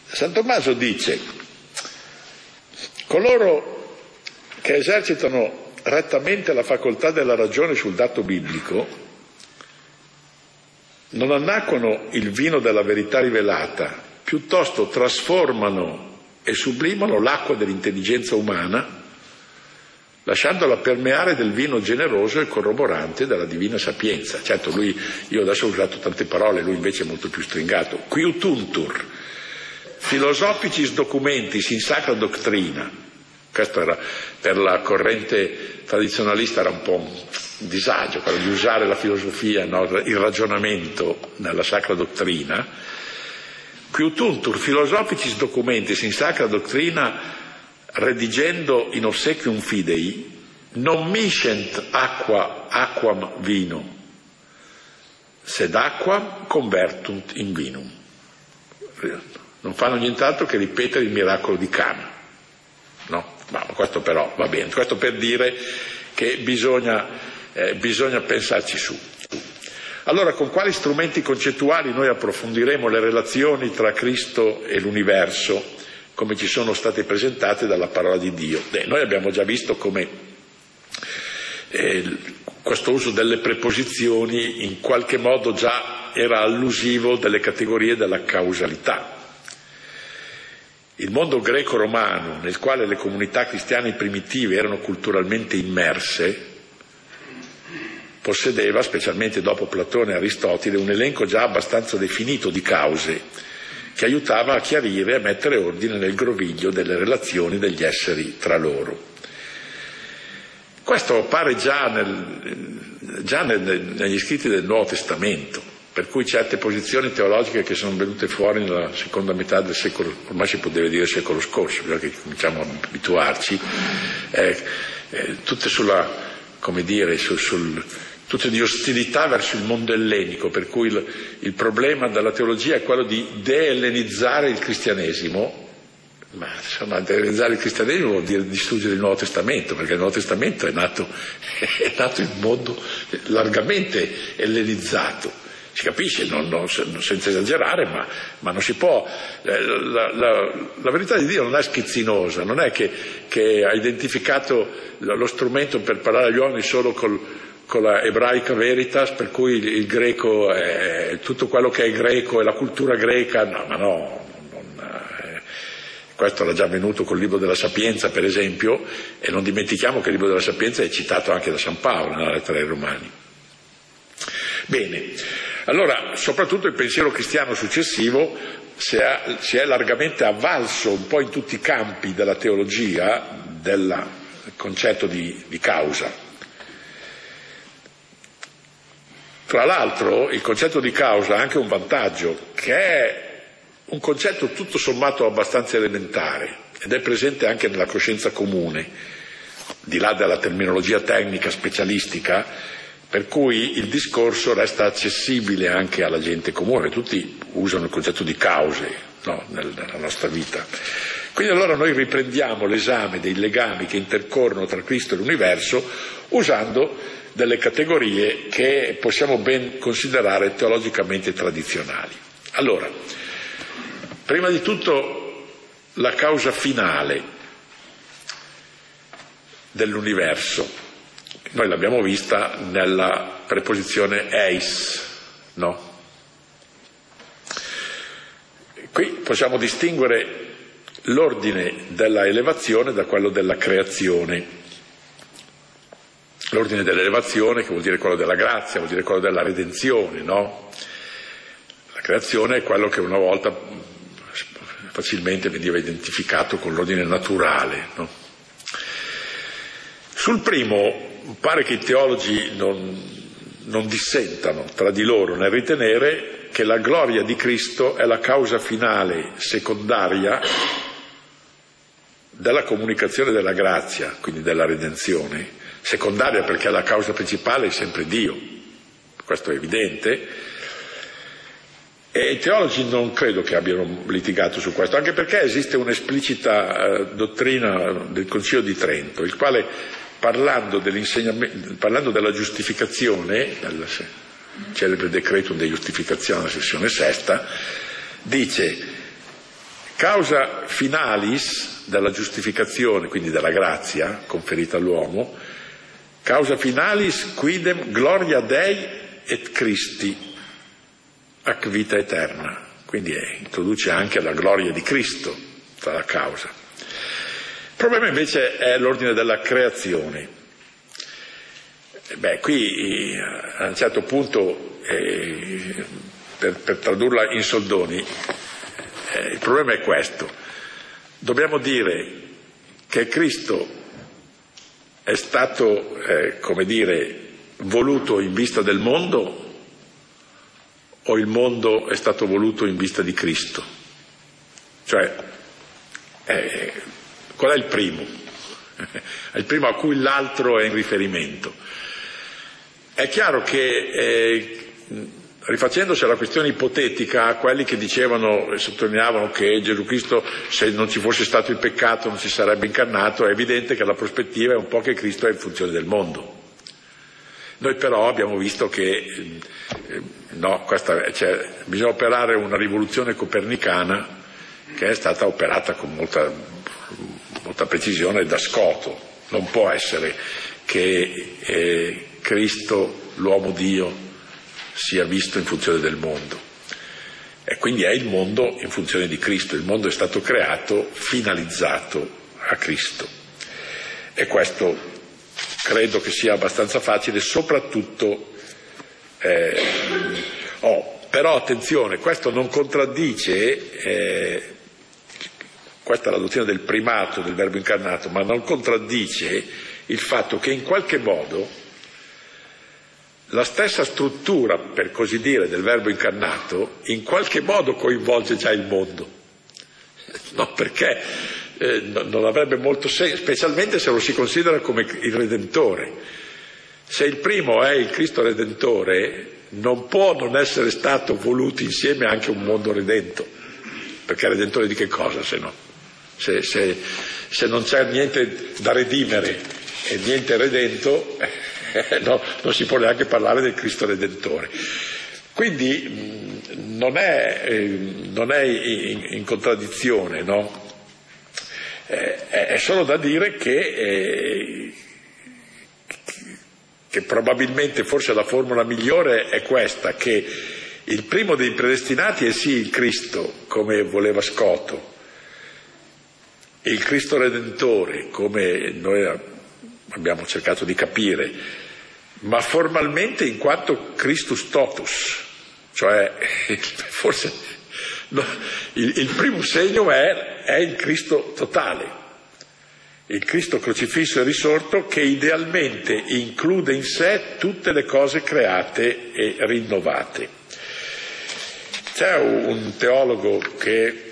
San Tommaso dice: coloro che esercitano rettamente la facoltà della ragione sul dato biblico non annacquano il vino della verità rivelata, piuttosto trasformano e sublimano l'acqua dell'intelligenza umana, lasciandola permeare del vino generoso e corroborante della divina sapienza. Certo, lui, io adesso ho usato tante parole, lui invece è molto più stringato. Quiutuntur, filosoficis documentis in sacra doctrina. Questo era, per la corrente tradizionalista era un po' un disagio, quello di usare la filosofia, no? Il ragionamento nella sacra dottrina. Quiutuntur philosophicis documentis in sacra dottrina redigendo in obsequium fidei non miscent aqua aquam vino sed aquam convertunt in vinum. Non fanno nient'altro che ripetere il miracolo di Cana, no? Ma questo però va bene, questo per dire che bisogna, eh, bisogna pensarci su. Allora, con quali strumenti concettuali noi approfondiremo le relazioni tra Cristo e l'universo, come ci sono state presentate dalla parola di Dio? Eh, noi abbiamo già visto come eh, questo uso delle preposizioni in qualche modo già era allusivo delle categorie della causalità. Il mondo greco-romano, nel quale le comunità cristiane primitive erano culturalmente immerse, possedeva, specialmente dopo Platone e Aristotele, un elenco già abbastanza definito di cause, che aiutava a chiarire e a mettere ordine nel groviglio delle relazioni degli esseri tra loro. Questo appare già, nel, già nel, negli scritti del Nuovo Testamento, per cui certe posizioni teologiche che sono venute fuori nella seconda metà del secolo, ormai si poteva dire secolo scorso, perché cominciamo a abituarci, eh, eh, tutte sulla, come dire, sul, sul, tutte di ostilità verso il mondo ellenico, per cui il, il problema della teologia è quello di deellenizzare il cristianesimo, Ma insomma, realizzare il cristianesimo vuol dire distruggere il Nuovo Testamento, perché il Nuovo Testamento è nato, è nato in modo largamente ellenizzato, si capisce, non, non, senza esagerare, ma, ma non si può. La, la, la verità di Dio non è schizzinosa, non è che, che ha identificato lo strumento per parlare agli uomini solo col, con la ebraica veritas, per cui il, il greco è tutto quello che è greco, è la cultura greca, no, ma no. Questo era già avvenuto col libro della Sapienza, per esempio, e non dimentichiamo che il libro della Sapienza è citato anche da San Paolo nella lettera ai Romani. Bene, allora, soprattutto il pensiero cristiano successivo si è, si è largamente avvalso un po' in tutti i campi della teologia del concetto di, di causa. Tra l'altro, il concetto di causa ha anche un vantaggio, che è un concetto tutto sommato abbastanza elementare ed è presente anche nella coscienza comune, di là dalla terminologia tecnica specialistica, per cui il discorso resta accessibile anche alla gente comune. Tutti usano il concetto di cause, no, nella nostra vita. Quindi allora noi riprendiamo l'esame dei legami che intercorrono tra Cristo e l'universo usando delle categorie che possiamo ben considerare teologicamente tradizionali. Allora, prima di tutto la causa finale dell'universo. Noi l'abbiamo vista nella preposizione eis, no? Qui possiamo distinguere l'ordine della elevazione da quello della creazione. L'ordine dell'elevazione, che vuol dire quello della grazia, vuol dire quello della redenzione, no? La creazione è quello che una volta facilmente veniva identificato con l'ordine naturale, no? Sul primo pare che i teologi non, non dissentano tra di loro nel ritenere che la gloria di Cristo è la causa finale secondaria della comunicazione della grazia, quindi della redenzione, secondaria perché la causa principale è sempre Dio, questo è evidente. E i teologi non credo che abbiano litigato su questo, anche perché esiste un'esplicita eh, dottrina del Concilio di Trento, il quale, parlando, parlando della giustificazione, del celebre decreto di giustificazione, sessione sesta, dice: causa finalis della giustificazione, quindi della grazia conferita all'uomo, causa finalis quidem gloria Dei et Christi ac vita eterna, quindi eh, introduce anche la gloria di Cristo tra la causa. Il problema invece è l'ordine della creazione. Beh, qui eh, a un certo punto, eh, per, per tradurla in soldoni, eh, il problema è questo: dobbiamo dire che Cristo è stato, eh, come dire, voluto in vista del mondo, o il mondo è stato voluto in vista di Cristo? Cioè, eh, qual è il primo? È il primo a cui l'altro è in riferimento. È chiaro che, eh, rifacendosi alla questione ipotetica, quelli che dicevano e sottolineavano che Gesù Cristo, se non ci fosse stato il peccato, non si sarebbe incarnato, è evidente che la prospettiva è un po' che Cristo è in funzione del mondo. Noi però abbiamo visto che no, questa, cioè, bisogna operare una rivoluzione copernicana che è stata operata con molta, molta precisione da Scoto. Non può essere che eh, Cristo, l'uomo Dio, sia visto in funzione del mondo. E quindi è il mondo in funzione di Cristo. Il mondo è stato creato, finalizzato a Cristo. E questo credo che sia abbastanza facile, soprattutto, eh, oh, però attenzione, questo non contraddice, eh, questa è la dottrina del primato, del verbo incarnato, ma non contraddice il fatto che in qualche modo la stessa struttura, per così dire, del verbo incarnato, in qualche modo coinvolge già il mondo, no, perché... Eh, non avrebbe molto senso, specialmente se lo si considera come il Redentore. Se il primo è il Cristo Redentore, non può non essere stato voluto insieme anche un mondo redento, perché è Redentore di che cosa se no? Se, se, se non c'è niente da redimere e niente redento, eh, no, non si può neanche parlare del Cristo Redentore. Quindi mh, non è, eh, non è in, in contraddizione, no? Eh, è solo da dire che, eh, che probabilmente forse la formula migliore è questa, che il primo dei predestinati è sì il Cristo, come voleva Scoto, il Cristo Redentore, come noi abbiamo cercato di capire, ma formalmente in quanto Christus totus, cioè forse no, il, il primo segno è, è il Cristo totale, il Cristo crocifisso e risorto, che idealmente include in sé tutte le cose create e rinnovate. C'è un teologo che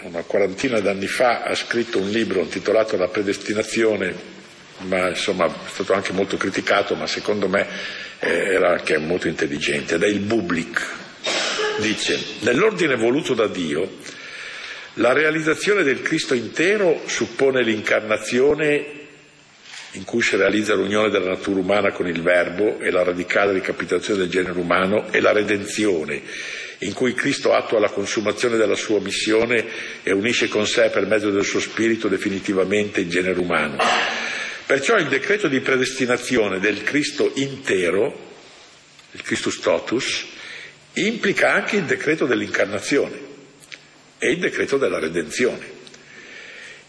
una quarantina d'anni fa ha scritto un libro intitolato La predestinazione, ma insomma è stato anche molto criticato, ma secondo me era anche molto intelligente, ed è il Bublik. Dice: nell'ordine voluto da Dio la realizzazione del Cristo intero suppone l'incarnazione, in cui si realizza l'unione della natura umana con il Verbo e la radicale ricapitolazione del genere umano, e la redenzione, in cui Cristo attua la consumazione della sua missione e unisce con sé per mezzo del suo spirito definitivamente il genere umano. Perciò il decreto di predestinazione del Cristo intero, il Christus totus, implica anche il decreto dell'incarnazione e il decreto della redenzione.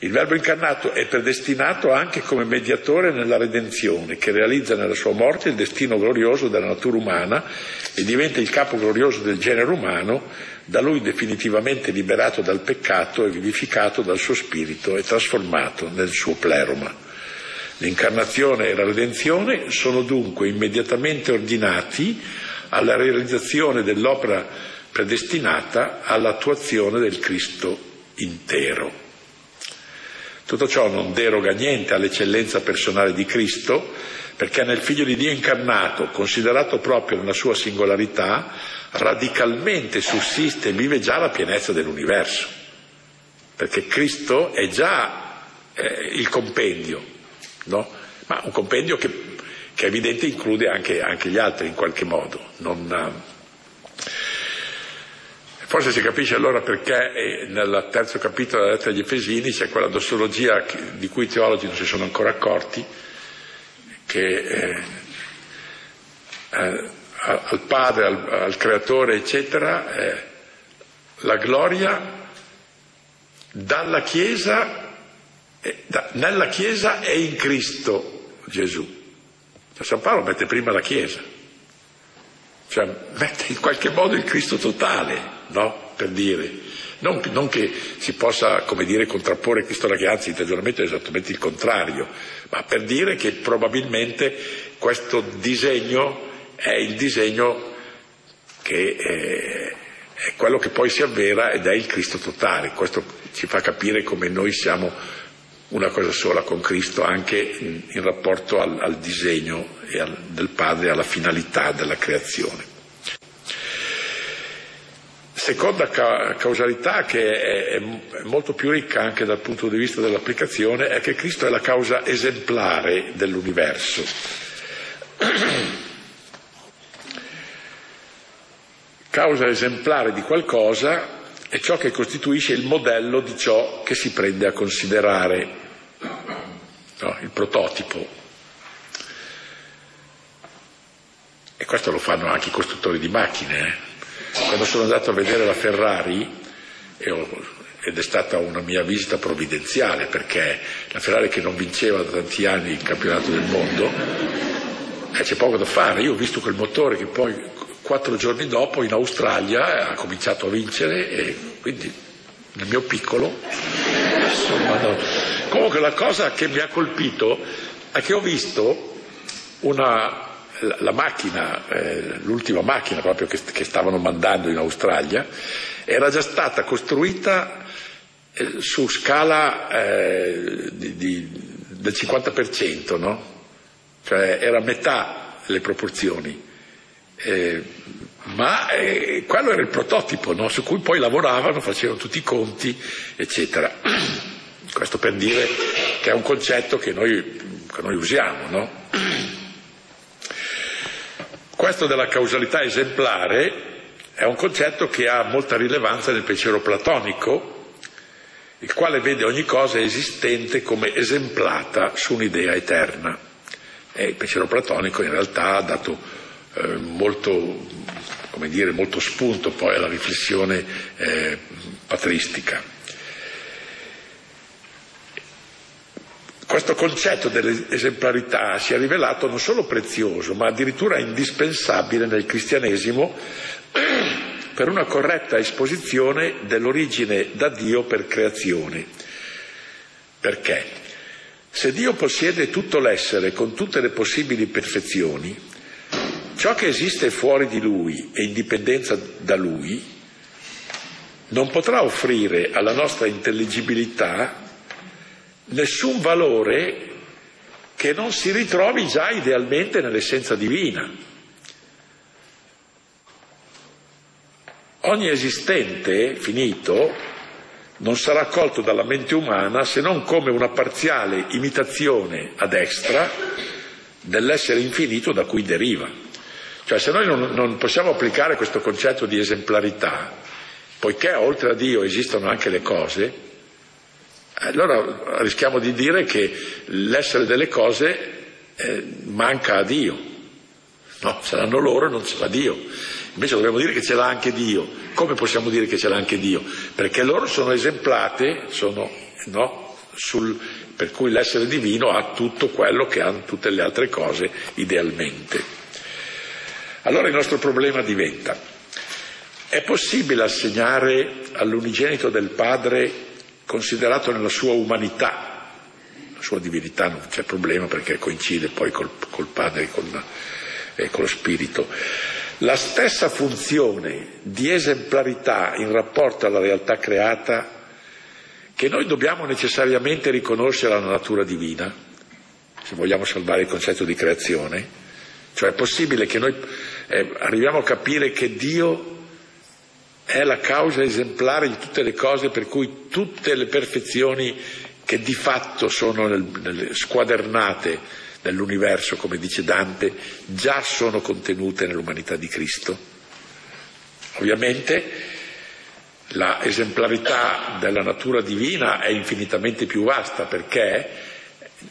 Il Verbo incarnato è predestinato anche come mediatore nella redenzione, che realizza nella sua morte il destino glorioso della natura umana e diventa il capo glorioso del genere umano, da lui definitivamente liberato dal peccato e vivificato dal suo spirito e trasformato nel suo pleroma. L'incarnazione e la redenzione sono dunque immediatamente ordinati alla realizzazione dell'opera predestinata all'attuazione del Cristo intero. Tutto ciò non deroga niente all'eccellenza personale di Cristo, perché nel Figlio di Dio incarnato, considerato proprio nella sua singolarità, radicalmente sussiste e vive già la pienezza dell'universo, perché Cristo è già eh, il compendio, no? Ma un compendio che, che è evidente include anche, anche gli altri in qualche modo. Non, Forse si capisce allora perché nel terzo capitolo della lettera agli Efesini c'è quella dossologia di cui i teologi non si sono ancora accorti, che eh, eh, al Padre, al, al Creatore, eccetera, eh, la gloria dalla Chiesa, eh, da, nella Chiesa e in Cristo Gesù. San Paolo mette prima la Chiesa, cioè mette in qualche modo il Cristo totale, no? Per dire, non, non che si possa, come dire, contrapporre Cristo alla Chiesa, anzi il ragionamento è esattamente il contrario, ma per dire che probabilmente questo disegno è il disegno che è, è quello che poi si avvera, ed è il Cristo totale. Questo ci fa capire come noi siamo una cosa sola con Cristo, anche in, in rapporto al, al disegno e al, del Padre, alla finalità della creazione. Seconda ca- causalità, che è, è molto più ricca anche dal punto di vista dell'applicazione, è che Cristo è la causa esemplare dell'universo. Causa esemplare di qualcosa è ciò che costituisce il modello di ciò che si prende a considerare, no? Il prototipo. E questo lo fanno anche i costruttori di macchine, eh? Quando sono andato a vedere la Ferrari, ed è stata una mia visita provvidenziale, perché la Ferrari, che non vinceva da tanti anni il campionato del mondo, eh, c'è poco da fare. Io ho visto quel motore che poi quattro giorni dopo in Australia ha cominciato a vincere, e quindi nel mio piccolo insomma, no. Comunque la cosa che mi ha colpito è che ho visto una la macchina, eh, l'ultima macchina proprio che, che stavano mandando in Australia, era già stata costruita eh, su scala eh, di, di, del cinquanta per cento, no? Cioè era metà le proporzioni, eh, ma eh, quello era il prototipo, no? Su cui poi lavoravano, facevano tutti i conti, eccetera. Questo per dire che è un concetto che noi, che noi usiamo, no? Questo della causalità esemplare è un concetto che ha molta rilevanza nel pensiero platonico, il quale vede ogni cosa esistente come esemplata su un'idea eterna. E il pensiero platonico in realtà ha dato eh, molto, come dire, molto spunto poi alla riflessione eh, patristica. Questo concetto dell'esemplarità si è rivelato non solo prezioso, ma addirittura indispensabile nel cristianesimo per una corretta esposizione dell'origine da Dio per creazione. Perché? Se Dio possiede tutto l'essere con tutte le possibili perfezioni, ciò che esiste fuori di Lui e in dipendenza da Lui non potrà offrire alla nostra intelligibilità nessun valore che non si ritrovi già idealmente nell'essenza divina. Ogni esistente, finito, non sarà accolto dalla mente umana se non come una parziale imitazione a destra dell'essere infinito da cui deriva. Cioè, se noi non, non possiamo applicare questo concetto di esemplarità, poiché oltre a Dio esistono anche le cose, allora rischiamo di dire che l'essere delle cose eh, manca a Dio. No, saranno loro e non ce l'ha Dio. Invece dobbiamo dire che ce l'ha anche Dio. Come possiamo dire che ce l'ha anche Dio? Perché loro sono esemplate, sono, no, sul, per cui l'essere divino ha tutto quello che hanno tutte le altre cose idealmente. Allora il nostro problema diventa: è possibile assegnare all'unigenito del Padre, considerato nella sua umanità, la sua divinità non c'è problema perché coincide poi col, col Padre e con, eh, con lo Spirito, la stessa funzione di esemplarità in rapporto alla realtà creata che noi dobbiamo necessariamente riconoscere alla natura divina, se vogliamo salvare il concetto di creazione? Cioè, è possibile che noi eh, arriviamo a capire che Dio è la causa esemplare di tutte le cose, per cui tutte le perfezioni che di fatto sono nel, nel, squadernate nell'universo, come dice Dante, già sono contenute nell'umanità di Cristo. Ovviamente la esemplarità della natura divina è infinitamente più vasta, perché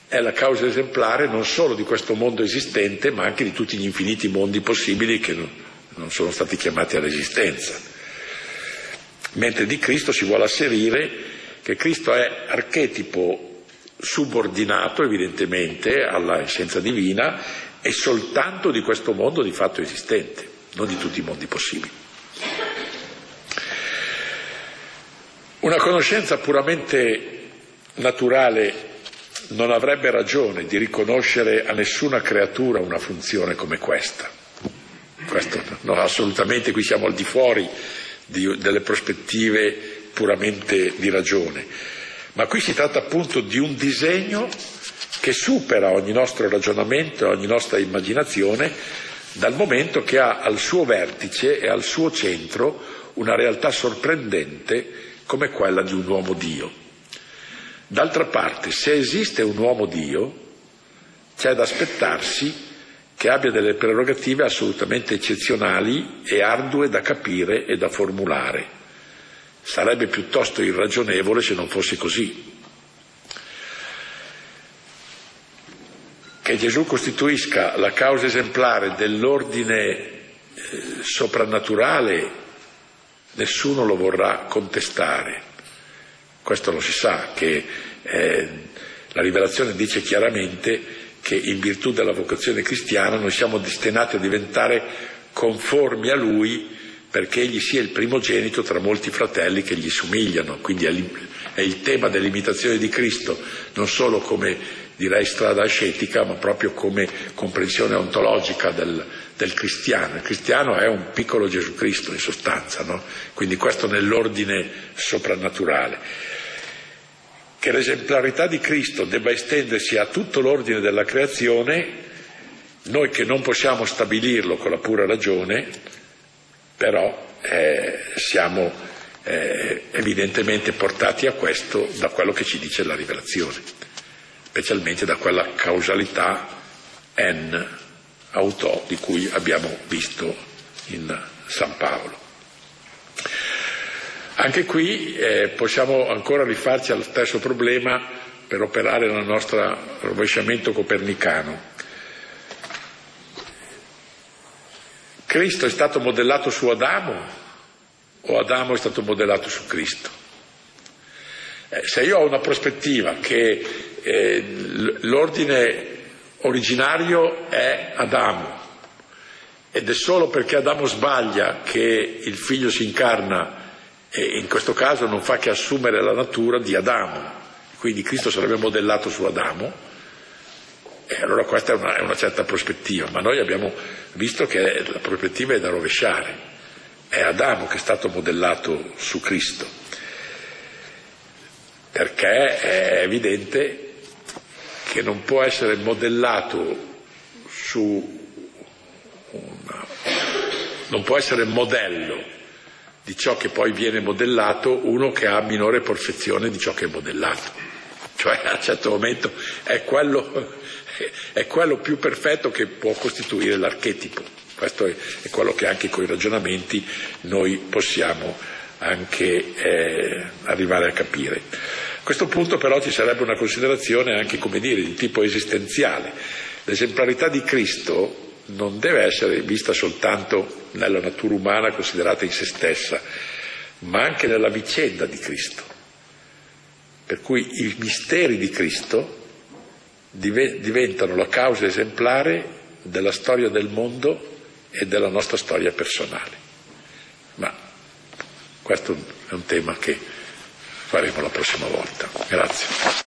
è la causa esemplare non solo di questo mondo esistente, ma anche di tutti gli infiniti mondi possibili che non, non sono stati chiamati all'esistenza. Mentre di Cristo si vuole asserire che Cristo è archetipo subordinato evidentemente alla essenza divina e soltanto di questo mondo di fatto esistente, non di tutti i mondi possibili. Una conoscenza puramente naturale non avrebbe ragione di riconoscere a nessuna creatura una funzione come questa. Questo no, assolutamente, qui siamo al di fuori Di, delle prospettive puramente di ragione, ma qui si tratta appunto di un disegno che supera ogni nostro ragionamento, ogni nostra immaginazione, dal momento che ha al suo vertice e al suo centro una realtà sorprendente come quella di un uomo Dio. D'altra parte, se esiste un uomo Dio, c'è da aspettarsi che abbia delle prerogative assolutamente eccezionali e ardue da capire e da formulare. Sarebbe piuttosto irragionevole se non fosse così. Che Gesù costituisca la causa esemplare dell'ordine eh, soprannaturale, nessuno lo vorrà contestare. Questo lo si sa, che eh, la rivelazione dice chiaramente che in virtù della vocazione cristiana noi siamo destinati a diventare conformi a Lui, perché Egli sia il primogenito tra molti fratelli che gli somigliano. Quindi è il tema dell'imitazione di Cristo, non solo come, direi, strada ascetica, ma proprio come comprensione ontologica del, del cristiano. Il cristiano è un piccolo Gesù Cristo, in sostanza, no? Quindi questo nell'ordine soprannaturale. Che l'esemplarità di Cristo debba estendersi a tutto l'ordine della creazione, noi che non possiamo stabilirlo con la pura ragione, però eh, siamo eh, evidentemente portati a questo da quello che ci dice la Rivelazione, specialmente da quella causalità en auto di cui abbiamo visto in San Paolo. Anche qui eh, possiamo ancora rifarci allo stesso problema per operare nel nostro rovesciamento copernicano. Cristo è stato modellato su Adamo o Adamo è stato modellato su Cristo? Eh, se io ho una prospettiva che eh, l'ordine originario è Adamo ed è solo perché Adamo sbaglia che il figlio si incarna e in questo caso non fa che assumere la natura di Adamo, quindi Cristo sarebbe modellato su Adamo, e allora questa è una, è una certa prospettiva, ma noi abbiamo visto che la prospettiva è da rovesciare, è Adamo che è stato modellato su Cristo, perché è evidente che non può essere modellato su una, non può essere modello di ciò che poi viene modellato uno che ha minore perfezione di ciò che è modellato, cioè a un certo momento è quello, è quello più perfetto che può costituire l'archetipo. Questo è, è quello che anche con i ragionamenti noi possiamo anche eh, arrivare a capire. A questo punto però ci sarebbe una considerazione anche, come dire, di tipo esistenziale. L'esemplarità di Cristo non deve essere vista soltanto nella natura umana considerata in se stessa, ma anche nella vicenda di Cristo. Per cui i misteri di Cristo diventano la causa esemplare della storia del mondo e della nostra storia personale. Ma questo è un tema che faremo la prossima volta. Grazie.